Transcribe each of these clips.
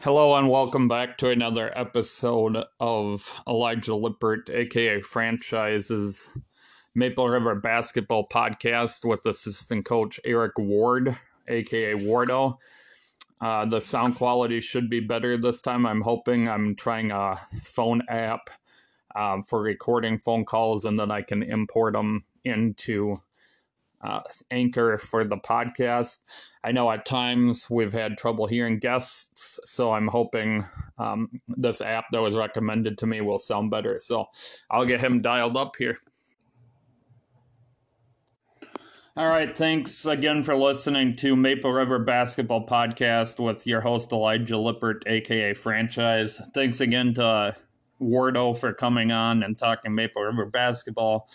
Hello and welcome back to another episode of Elijah Lippert, aka Franchise's Maple River Basketball Podcast with assistant coach Eric Ward, aka Wardo. The sound quality should be better this time. I'm hoping. I'm trying a phone app for recording phone calls, and then I can import them into Anchor for the podcast. I know at times we've had trouble hearing guests, so I'm hoping this app that was recommended to me will sound better. So I'll get him dialed up here. All right, thanks again for listening to Maple River Basketball Podcast with your host Elijah Lippert, aka Franchise. Thanks again to Wardo for coming on and talking Maple River basketball.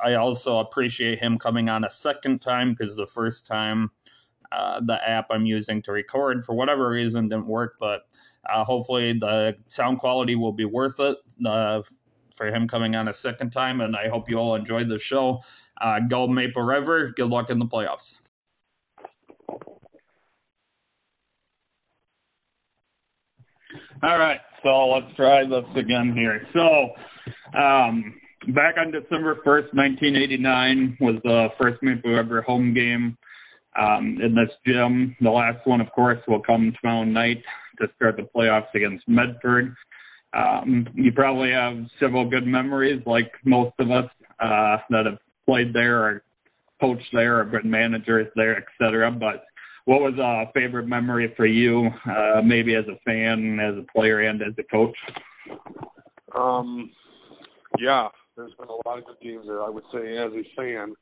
I also appreciate him coming on a second time because the first time the app I'm using to record for whatever reason didn't work, but hopefully the sound quality will be worth it for him coming on a second time, and I hope you all enjoyed the show. Go Maple River. Good luck in the playoffs. All right, so let's try this again here. So, back on December 1st, 1989 was the first Maple River home game in this gym. The last one, of course, will come tomorrow night to start the playoffs against Medford. You probably have several good memories, like most of us that have played there or coached there or been managers there, etc. But what was a favorite memory for you, maybe as a fan, as a player, and as a coach? Yeah. There's been a lot of good games there. I would say as a fan,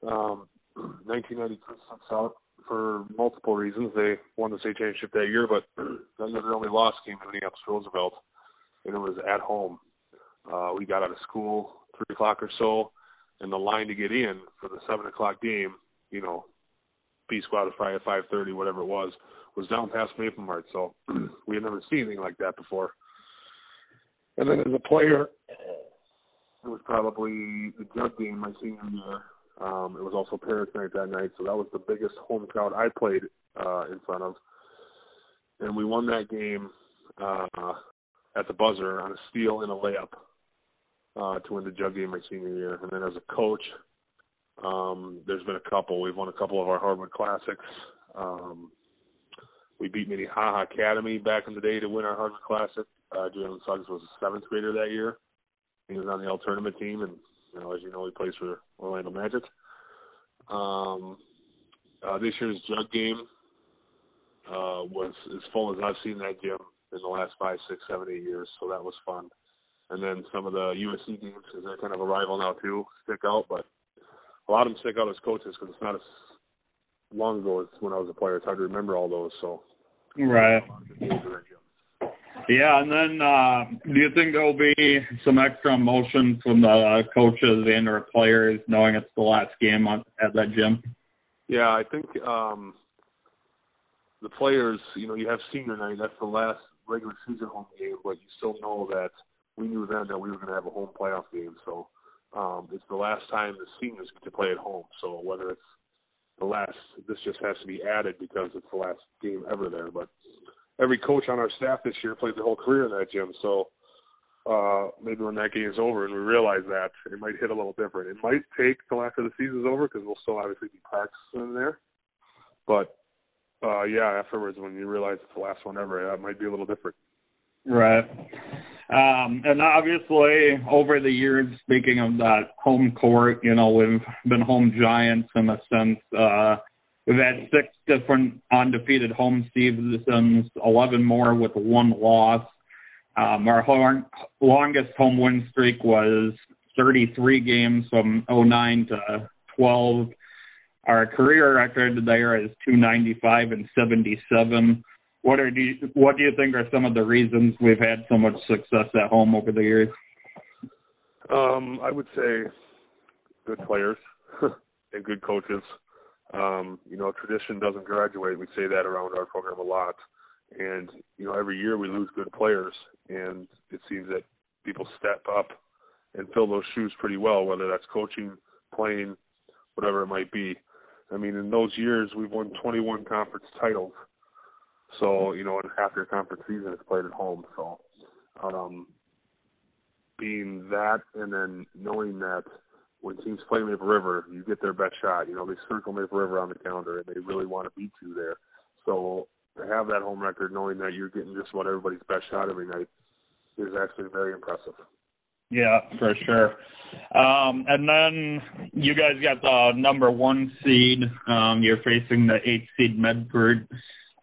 1992 sticks out for multiple reasons. They won the state championship that year, but then their only loss came to the Epps Roosevelt, and it was at home. We got out of school 3 o'clock or so, and the line to get in for the 7 o'clock game, you know, P Squad of Friday at 5:30, whatever it was down past Maple Mart. So we had never seen anything like that before. And then as a player, it was probably the jug game my senior year. It was also parents' night that night, so that was the biggest home crowd I played in front of. And we won that game at the buzzer on a steal and a layup to win the jug game my senior year. And then as a coach, there's been a couple. We've won a couple of our Hardwood Classics. We beat Minnehaha Academy back in the day to win our Hardwood Classic. Jalen Suggs was a 7th grader that year. He was on the all-tournament team, and you know, as you know, he plays for Orlando Magic. This year's jug game was as full as I've seen that gym in the last 5, 6, 7, 8 years, so that was fun. And then some of the USC games, because they're kind of a rival now too, stick out, but a lot of them stick out as coaches because it's not as long ago as when I was a player. It's hard to remember all those. So right. Yeah, and then do you think there will be some extra emotion from the coaches and or players knowing it's the last game at that gym? Yeah, I think the players, you know, you have senior night. That's the last regular season home game, but you still know that we knew then that we were going to have a home playoff game. So it's the last time the seniors get to play at home. So whether it's the last, this just has to be added because it's the last game ever there, but every coach on our staff this year played their whole career in that gym, so maybe when that game is over and we realize that, it might hit a little different. It might take till after the season's over because we'll still obviously be practicing there. But, yeah, afterwards when you realize it's the last one ever, that might be a little different. Right. And obviously over the years, speaking of that home court, you know, we've been home giants in a sense. We've had 6 different undefeated home seasons, 11 more with 1 loss. Our longest home win streak was 33 games from 2009 to 2012. Our career record there is 295-77. What do you think are some of the reasons we've had so much success at home over the years? I would say good players and good coaches. You know, tradition doesn't graduate. We say that around our program a lot. And, you know, every year we lose good players, and it seems that people step up and fill those shoes pretty well, whether that's coaching, playing, whatever it might be. I mean, in those years, we've won 21 conference titles. So, you know, and half your conference season is played at home. So being that and then knowing that when teams play Maple River, you get their best shot. You know, they circle Maple River on the calendar, and they really want to beat you there. So to have that home record, knowing that you're getting just about everybody's best shot every night, is actually very impressive. Yeah, for sure. And then you guys got the #1 seed. You're facing the 8th seed Medford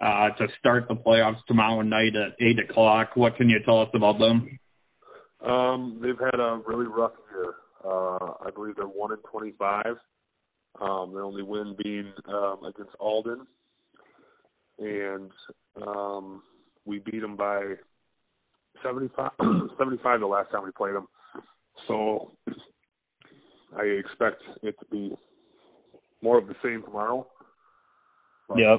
to start the playoffs tomorrow night at 8 o'clock. What can you tell us about them? They've had a really rough year. I believe they're 1-25. Their only win being against Alden. And we beat them by 75 the last time we played them. So I expect it to be more of the same tomorrow. Yeah.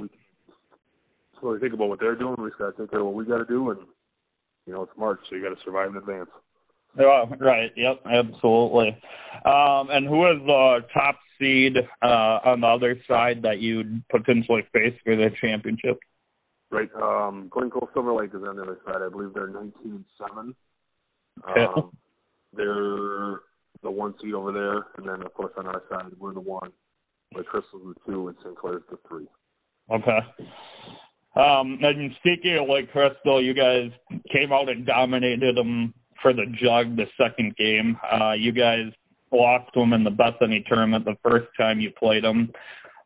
So really think about what they're doing. We just got to take care of what we got to do. And, you know, it's March, so you got to survive in advance. Oh, right. Yep. Absolutely. And who is the top seed on the other side that you'd potentially face for the championship? Right. Glencoe Silverlake is on the other side. I believe they're 19-7. Okay. They're the 1 seed over there, and then of course on our side we're the 1. But Crystal's the 2, and Sinclair's the 3. Okay. And speaking of Lake Crystal, you guys came out and dominated them for the jug the second game. You guys lost them in the Bethany tournament the first time you played them.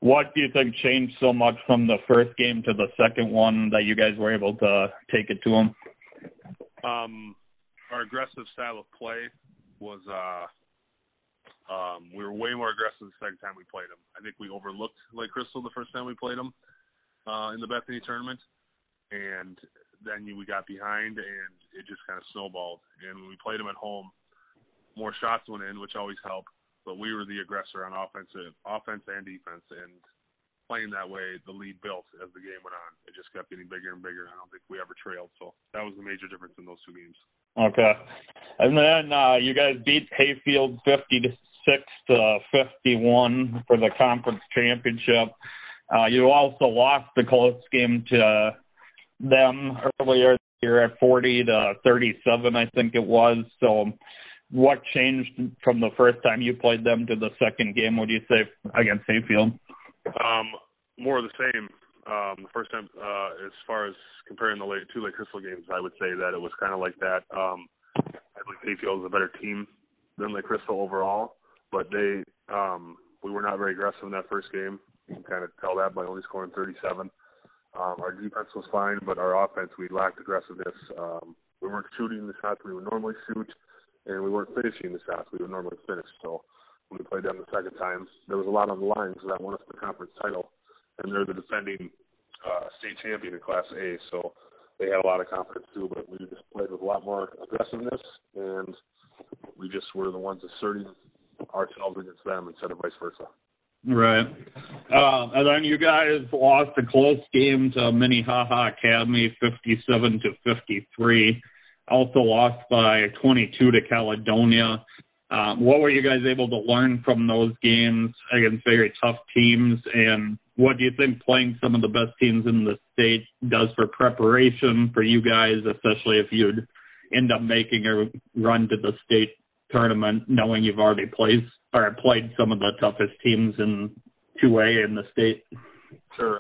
What do you think changed so much from the first game to the second one that you guys were able to take it to them? Our aggressive style of play was we were way more aggressive the second time we played them. I think we overlooked Lake Crystal the first time we played them in the Bethany tournament, and then we got behind, and it just kind of snowballed. And when we played them at home, more shots went in, which always helped. But we were the aggressor on offense and defense, and playing that way, the lead built as the game went on. It just kept getting bigger and bigger. I don't think we ever trailed, so that was the major difference in those two games. Okay. And then you guys beat Hayfield 56-51 for the conference championship. You also lost the close game to them earlier this year at 40-37, I think it was. So what changed from the first time you played them to the second game, what do you say, against Hayfield? More of the same. The first time, as far as comparing the two Lake Crystal games, I would say that it was kind of like that. I believe Hayfield is a better team than Lake Crystal overall, but we were not very aggressive in that first game. You can kind of tell that by only scoring 37. Our defense was fine, but our offense, we lacked aggressiveness. We weren't shooting the shots we would normally shoot, and we weren't finishing the shots we would normally finish. So when we played them the second time, there was a lot on the line, so that won us the conference title. And they're the defending state champion in Class A, so they had a lot of confidence too, but we just played with a lot more aggressiveness, and we just were the ones asserting ourselves against them instead of vice versa. Right. And then you guys lost a close game to Minnehaha Academy, 57-53. Also lost by 22 to Caledonia. What were you guys able to learn from those games against very tough teams? And what do you think playing some of the best teams in the state does for preparation for you guys, especially if you'd end up making a run to the state tournament, knowing you've already played some of the toughest teams in 2A in the state? Sure.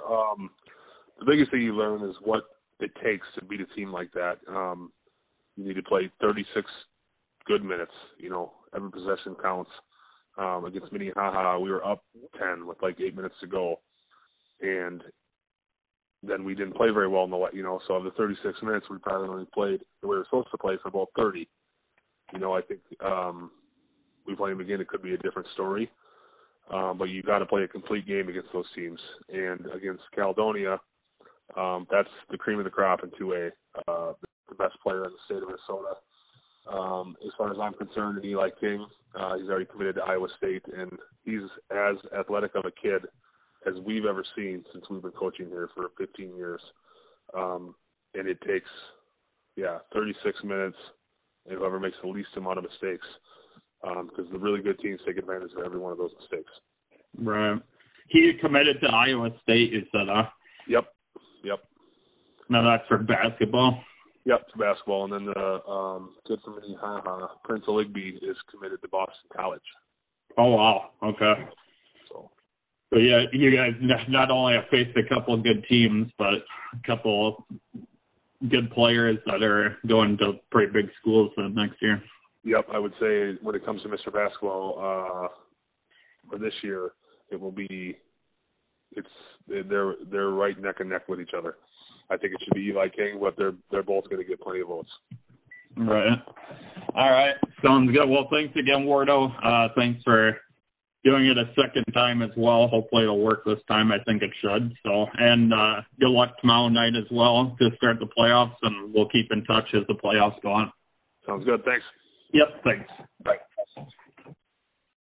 The biggest thing you learn is what it takes to beat a team like that. You need to play 36 good minutes. You know, every possession counts. Against Minnehaha, we were up 10 with like 8 minutes to go, and then we didn't play very well in the, you know, so of the 36 minutes, we probably only played the way we were supposed to play for about 30. You know, I think we play them again, it could be a different story. But you got to play a complete game against those teams. And against Caledonia, that's the cream of the crop in 2A. The best player in the state of Minnesota. As far as I'm concerned, Eli King, he's already committed to Iowa State, and he's as athletic of a kid as we've ever seen since we've been coaching here for 15 years. And it takes, 36 minutes, and whoever makes the least amount of mistakes, because the really good teams take advantage of every one of those mistakes. Right. He committed to Iowa State, you said, huh? Yep. Now that's for basketball? Yep, for basketball. And then the kid from Minnehaha, Prince Oligby, is committed to Boston College. Oh, wow. Okay. So yeah, you guys not only have faced a couple of good teams, but a couple good players that are going to pretty big schools next year. Yep, I would say when it comes to Mr. Basketball for this year, it will be they're right neck and neck with each other. I think it should be Eli King, but they're both going to get plenty of votes. Right. All right. Sounds good. Well, thanks again, Wardo. Thanks for doing it a second time as well. Hopefully it'll work this time. I think it should. So, and good luck tomorrow night as well to start the playoffs, and we'll keep in touch as the playoffs go on. Sounds good. Thanks. Yep, thanks. Bye.